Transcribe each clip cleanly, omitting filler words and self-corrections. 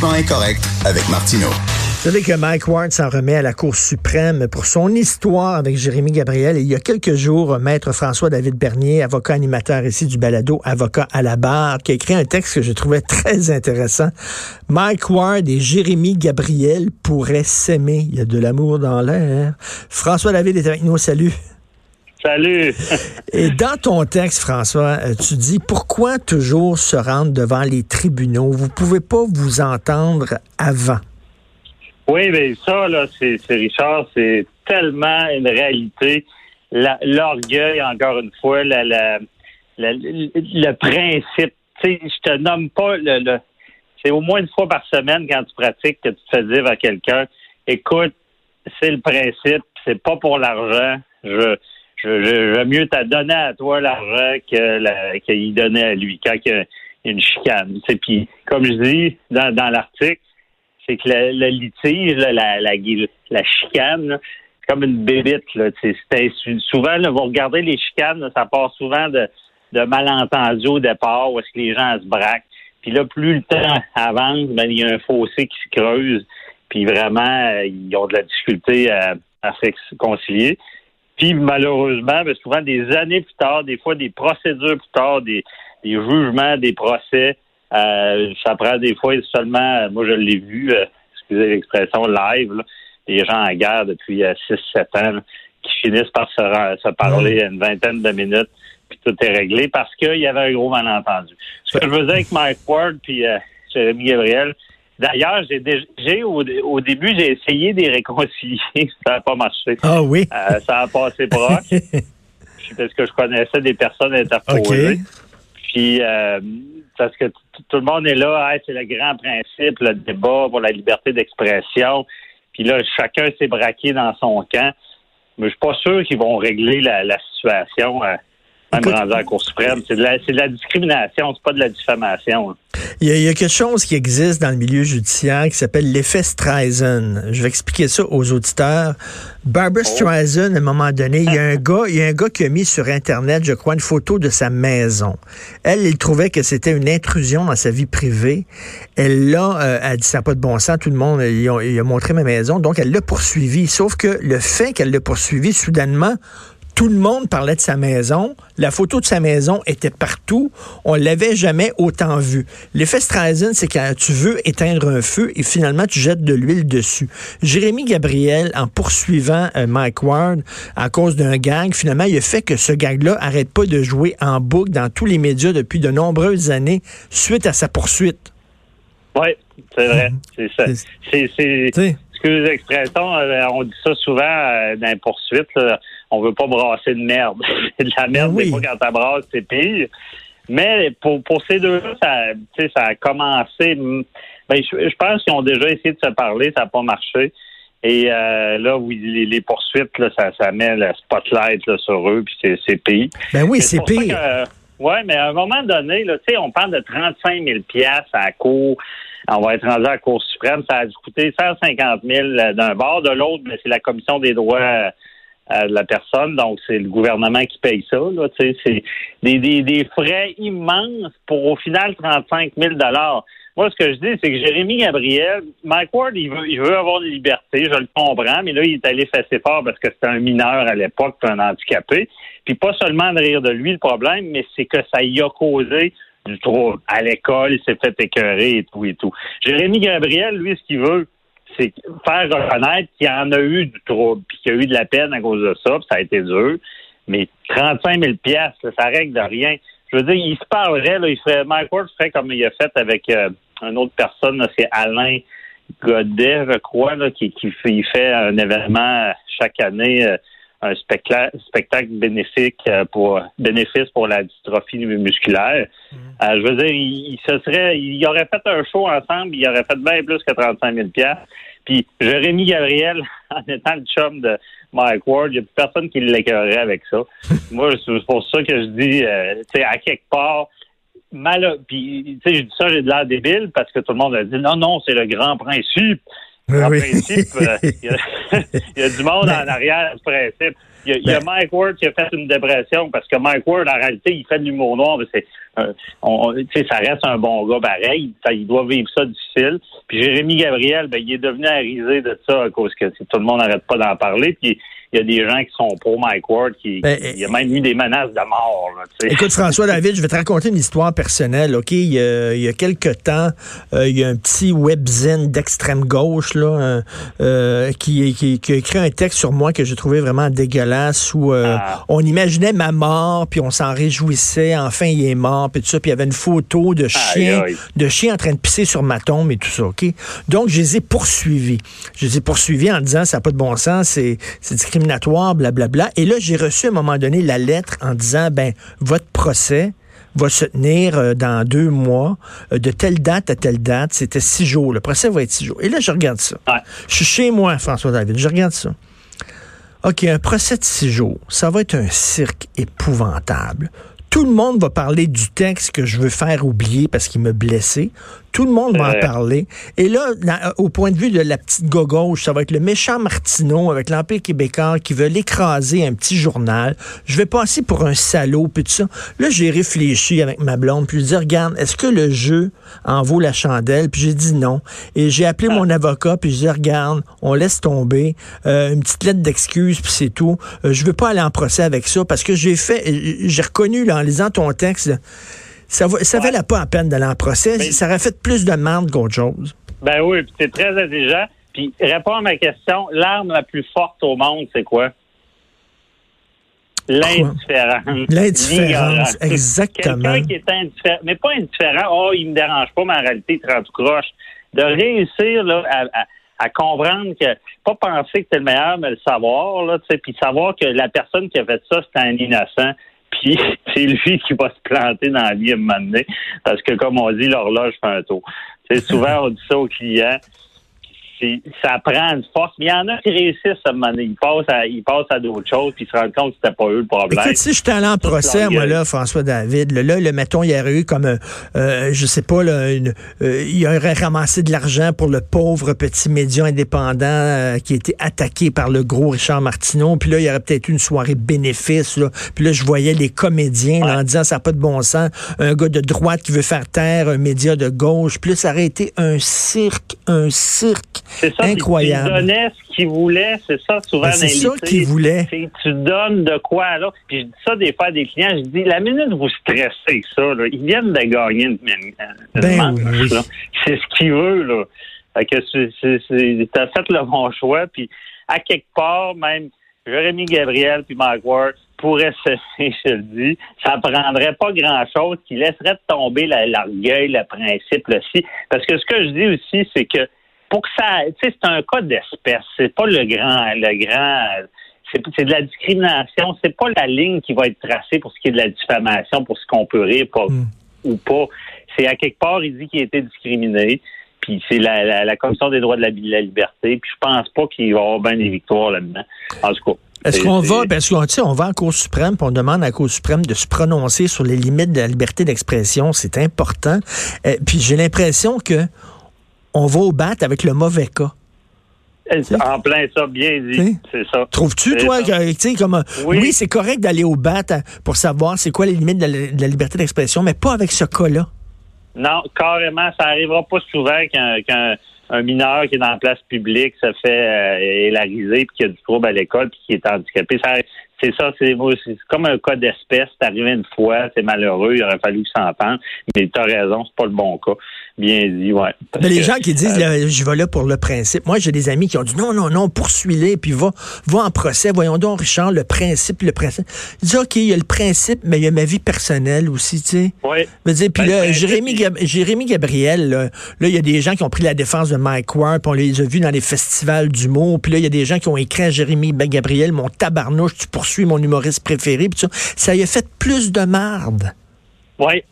Politiquement incorrect avec Martineau. Vous savez que Mike Ward s'en remet à la Cour suprême pour son histoire avec Jérémy Gabriel. Et il y a quelques jours, maître François-David Bernier, avocat animateur ici du balado Avocat à la barre, qui a écrit un texte que je trouvais très intéressant. Mike Ward et Jérémy Gabriel pourraient s'aimer. Il y a de l'amour dans l'air. François-David est avec nous. Salut. Salut. Et dans ton texte, François, tu dis « Pourquoi toujours se rendre devant les tribunaux? Vous pouvez pas vous entendre avant. » Oui, mais ça, là, c'est Richard, c'est tellement une réalité. L'orgueil, encore une fois, le principe. Tu sais, je te nomme pas le. C'est au moins une fois par semaine quand tu pratiques que tu te fais dire à quelqu'un, écoute, c'est le principe, c'est pas pour l'argent. Je vais mieux t'as donné à toi l'argent qu'il donnait à lui quand il y a une chicane. Tu sais, puis comme je dis dans l'article, c'est que le litige, la chicane, là, c'est comme une bébite. Souvent, là, vous regardez les chicanes, là, ça part souvent de malentendus au départ, où est-ce que les gens se braquent. Puis là, plus le temps avance, ben il y a un fossé qui se creuse. Puis vraiment, ils ont de la difficulté à se réconcilier. Puis malheureusement, ben, souvent des années plus tard, des fois des procédures plus tard, des jugements, des procès, ça prend des fois seulement, moi je l'ai vu, excusez l'expression, live, là, des gens en guerre depuis 6-7 ans là, qui finissent par se parler une vingtaine de minutes, puis tout est réglé parce qu'il y avait un gros malentendu. Ce que je veux dire avec Mike Ward puis Jérémy Gabriel, d'ailleurs, au début, j'ai essayé de les réconcilier, ça n'a pas marché. Ah oui? Ça a passé proche, parce que je connaissais des personnes interposées. Okay. Puis, parce que tout le monde est là, hey, c'est le grand principe, le débat pour la liberté d'expression. Puis là, chacun s'est braqué dans son camp. Mais je suis pas sûr qu'ils vont régler la situation, même rendu à la Cour suprême. C'est de la discrimination, c'est pas de la diffamation. Il y a quelque chose qui existe dans le milieu judiciaire qui s'appelle l'effet Streisand. Je vais expliquer ça aux auditeurs. Barbara Streisand, à un moment donné, il y a un gars qui a mis sur Internet, je crois, une photo de sa maison. Elle, il trouvait que c'était une intrusion dans sa vie privée. Elle l'a, elle dit, ça n'a pas de bon sens, tout le monde, il a montré ma maison, donc elle l'a poursuivi. Sauf que le fait qu'elle l'a poursuivi, soudainement, tout le monde parlait de sa maison. La photo de sa maison était partout. On ne l'avait jamais autant vue. L'effet Streisand, c'est quand tu veux éteindre un feu et finalement, tu jettes de l'huile dessus. Jérémy Gabriel, en poursuivant Mike Ward à cause d'un gag, finalement, il a fait que ce gag-là n'arrête pas de jouer en boucle dans tous les médias depuis de nombreuses années suite à sa poursuite. Oui, c'est vrai. C'est ça. C'est... Excusez l'expression, on dit ça souvent dans les poursuites, là. On veut pas brasser de merde. De la merde, oui. Des fois, quand ça brasse, c'est pire. Mais pour ces deux-là, ça a commencé. Ben, je pense qu'ils ont déjà essayé de se parler, ça n'a pas marché. Et là, oui, les poursuites, là, ça met le spotlight là, sur eux, puis c'est pire. Ben oui, c'est pire. Oui, mais à un moment donné, là, on parle de 35 000 $ à la Cour. On va être rendu à la Cour suprême. Ça a dû coûter 150 000 $ d'un bord, de l'autre, mais c'est la Commission des droits... de la personne, donc c'est le gouvernement qui paye ça, là, tu sais, c'est des frais immenses pour au final 35 000 $. Moi, ce que je dis, c'est que Jérémy Gabriel, Mike Ward, il veut avoir de la liberté, je le comprends, mais là, il est allé fesser fort parce que c'était un mineur à l'époque, un handicapé, puis pas seulement de rire de lui, le problème, mais c'est que ça y a causé du trouble. À l'école, il s'est fait écœurer et tout, et tout. Jérémy Gabriel, lui, ce qu'il veut, c'est faire reconnaître qu'il y en a eu du trouble, puis qu'il y a eu de la peine à cause de ça, puis ça a été dur. Mais 35 000 $, ça règle de rien. Je veux dire, il se parlerait, là, Mike Ward ferait comme il a fait avec une autre personne, là, c'est Alain Godet, je crois, là, qui fait un événement chaque année, un spectacle bénéfique bénéfice pour la dystrophie musculaire. Je veux dire, il aurait fait un show ensemble, il aurait fait bien plus que 35 000 $. Puis Jérémy Gabriel, en étant le chum de Mike Ward, il n'y a plus personne qui l'écœurerait avec ça. Moi, c'est pour ça que je dis, tu sais, à quelque part, puis tu sais, je dis ça, j'ai de l'air débile, parce que tout le monde a dit, non, c'est le grand principe. En principe, il y a du monde en arrière du principe. Il y a Mike Ward qui a fait une dépression parce que Mike Ward, en réalité, il fait de l'humour noir. Mais ça reste un bon gars pareil. Il doit vivre ça difficile. Puis Jérémy Gabriel, il est devenu arisé de ça à cause que tout le monde n'arrête pas d'en parler. Puis il y a des gens qui sont pro Mike Ward. Il y a même eu des menaces de mort. Écoute, François-David, je vais te raconter une histoire personnelle. OK, il y a quelques temps, il y a un petit webzine d'extrême gauche là, qui a écrit un texte sur moi que j'ai trouvé vraiment dégueulasse où on imaginait ma mort, puis on s'en réjouissait. Enfin, il est mort, puis tout ça. Puis il y avait une photo de chien, en train de pisser sur ma tombe et tout ça. OK? Donc, je les ai poursuivis. Je les ai poursuivis en disant ça n'a pas de bon sens, c'est discriminatoire. Blablabla. Et là, j'ai reçu à un moment donné la lettre en disant, votre procès va se tenir dans 2 mois, de telle date à telle date, c'était 6 jours, le procès va être 6 jours. Et là, je regarde ça. Ouais. Je suis chez moi, François-David, je regarde ça. OK, un procès de 6 jours, ça va être un cirque épouvantable. Tout le monde va parler du texte que je veux faire oublier parce qu'il m'a blessé. Tout le monde va en parler. Et là, au point de vue de la petite gauche, ça va être le méchant Martineau avec l'Empire québécois qui veut l'écraser un petit journal. Je vais passer pour un salaud, puis tout ça. Là, j'ai réfléchi avec ma blonde, puis je lui ai dit, regarde, est-ce que le jeu en vaut la chandelle? Puis j'ai dit non. Et j'ai appelé mon avocat, puis je lui ai dit, regarde, on laisse tomber, une petite lettre d'excuse, puis c'est tout. Je veux pas aller en procès avec ça, parce que j'ai reconnu, là, en lisant ton texte, ça valait pas la peine d'aller en procès. Ça aurait fait plus de merde qu'autre chose. Ben oui, puis c'est très intelligent. Puis réponds à ma question, l'arme la plus forte au monde, c'est quoi? L'indifférence. L'ignorance, exactement. Quelqu'un qui est indifférent, mais pas indifférent, il me dérange pas, mais en réalité, il te rend tout croche. De réussir là, à comprendre que, pas penser que t'es le meilleur, mais le savoir, là, tu sais, puis savoir que la personne qui a fait ça, c'était un innocent. Puis c'est lui qui va se planter dans la vie à un moment donné, parce que comme on dit, l'horloge fait un tour. T'sais, souvent, on dit ça aux clients, ça prend une force, mais il y en a qui réussissent à un moment donné. Ils passent à d'autres choses, puis ils se rendent compte que c'était pas eux le problème. Écoute, si j'étais allé en procès, moi, là, François-David, là, mettons, il y aurait eu comme, je sais pas, là, il aurait ramassé de l'argent pour le pauvre petit média indépendant qui a été attaqué par le gros Richard Martineau, puis là, il y aurait peut-être eu une soirée bénéfice, là, puis là, je voyais les comédiens là, en disant, ça n'a pas de bon sens, un gars de droite qui veut faire taire un média de gauche, puis là, ça aurait été un cirque. C'est ça, incroyable. Tu donnais ce qu'ils voulaient, c'est ça souvent. C'est ça qu'ils voulaient. Tu donnes de quoi, là. Puis je dis ça des fois à des clients, je dis, la minute vous stressez ça, là, ils viennent de gagner une manche, là. C'est ce qu'ils veulent, là. Fait que t'as fait le bon choix, puis à quelque part, même Jérémy Gabriel puis Mike Ward pourraient cesser, je le dis, ça prendrait pas grand-chose, qui laisserait tomber l'orgueil, le principe, là, si. Parce que ce que je dis aussi, c'est que pour que ça, tu sais, c'est un cas d'espèce. C'est pas le grand. C'est de la discrimination. C'est pas la ligne qui va être tracée pour ce qui est de la diffamation, pour ce qu'on peut rire ou pas. C'est à quelque part, il dit qu'il a été discriminé. Puis c'est la Commission des droits de la liberté. Puis je pense pas qu'il va y avoir bien des victoires là-dedans. En tout cas. On va en Cour suprême, puis on demande à la Cour suprême de se prononcer sur les limites de la liberté d'expression. C'est important. Puis j'ai l'impression que on va au bat avec le mauvais cas. En plein ça, bien dit. C'est ça. Trouves-tu, toi, que, comme... Oui, c'est correct d'aller au bat pour savoir c'est quoi les limites de la liberté d'expression, mais pas avec ce cas-là. Non, carrément, ça n'arrivera pas souvent qu'un mineur qui est dans la place publique se fait élariser, puis qu'il y a du trouble à l'école, puis qu'il est handicapé. C'est comme un cas d'espèce. C'est arrivé une fois, c'est malheureux, il aurait fallu s'entendre. Mais t'as raison, c'est pas le bon cas. Bien dit, ouais. Mais les gens qui disent, je vais là pour le principe. Moi, j'ai des amis qui ont dit, non, poursuis-les, puis va en procès. Voyons donc, Richard, le principe. Ils disent, OK, il y a le principe, mais il y a ma vie personnelle aussi, tu sais. Oui. Puis là, Jérémy Gabriel, là, il y a des gens qui ont pris la défense de Mike Ward, puis on les a vus dans les festivals d'humour, puis là, il y a des gens qui ont écrit à Jérémy Gabriel, mon tabarnouche, tu poursuis mon humoriste préféré, puis ça y a fait plus de marde. Oui,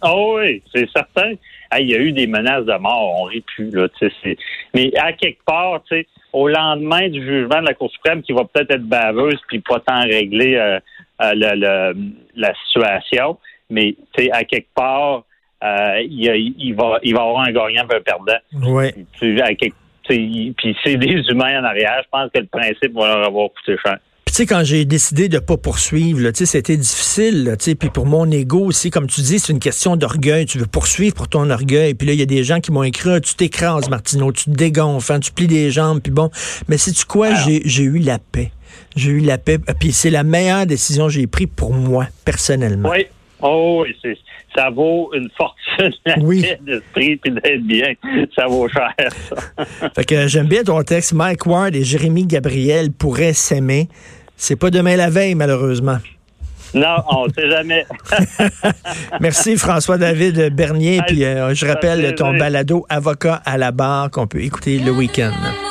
c'est certain. Il y a eu des menaces de mort, on rit plus, là, tu sais, mais à quelque part, tu sais, au lendemain du jugement de la Cour suprême, qui va peut-être être baveuse puis pas tant régler la situation, mais tu sais, à quelque part, il va y avoir un gagnant et un perdant. Ouais. Puis c'est des humains en arrière. Je pense que le principe va leur avoir coûté cher. Puis tu sais, quand j'ai décidé de pas poursuivre, là, c'était difficile. Puis pour mon ego aussi, comme tu dis, c'est une question d'orgueil. Tu veux poursuivre pour ton orgueil. Puis là, il y a des gens qui m'ont écrit, tu t'écrases, Martineau, tu te dégonfles, hein, tu plies les jambes. Puis bon, mais sais-tu quoi? Alors, j'ai eu la paix. J'ai eu la paix. Puis c'est la meilleure décision que j'ai prise pour moi, personnellement. Oui. Oh, ça vaut une fortune, oui. La paix d'esprit puis d'être bien. Ça vaut cher, ça. Fait que j'aime bien ton texte. Mike Ward et Jérémy Gabriel pourraient s'aimer. C'est pas demain la veille, malheureusement. Non, on ne sait jamais. Merci, François-David Bernier. Puis je rappelle ton balado Avocat à la barre qu'on peut écouter le week-end.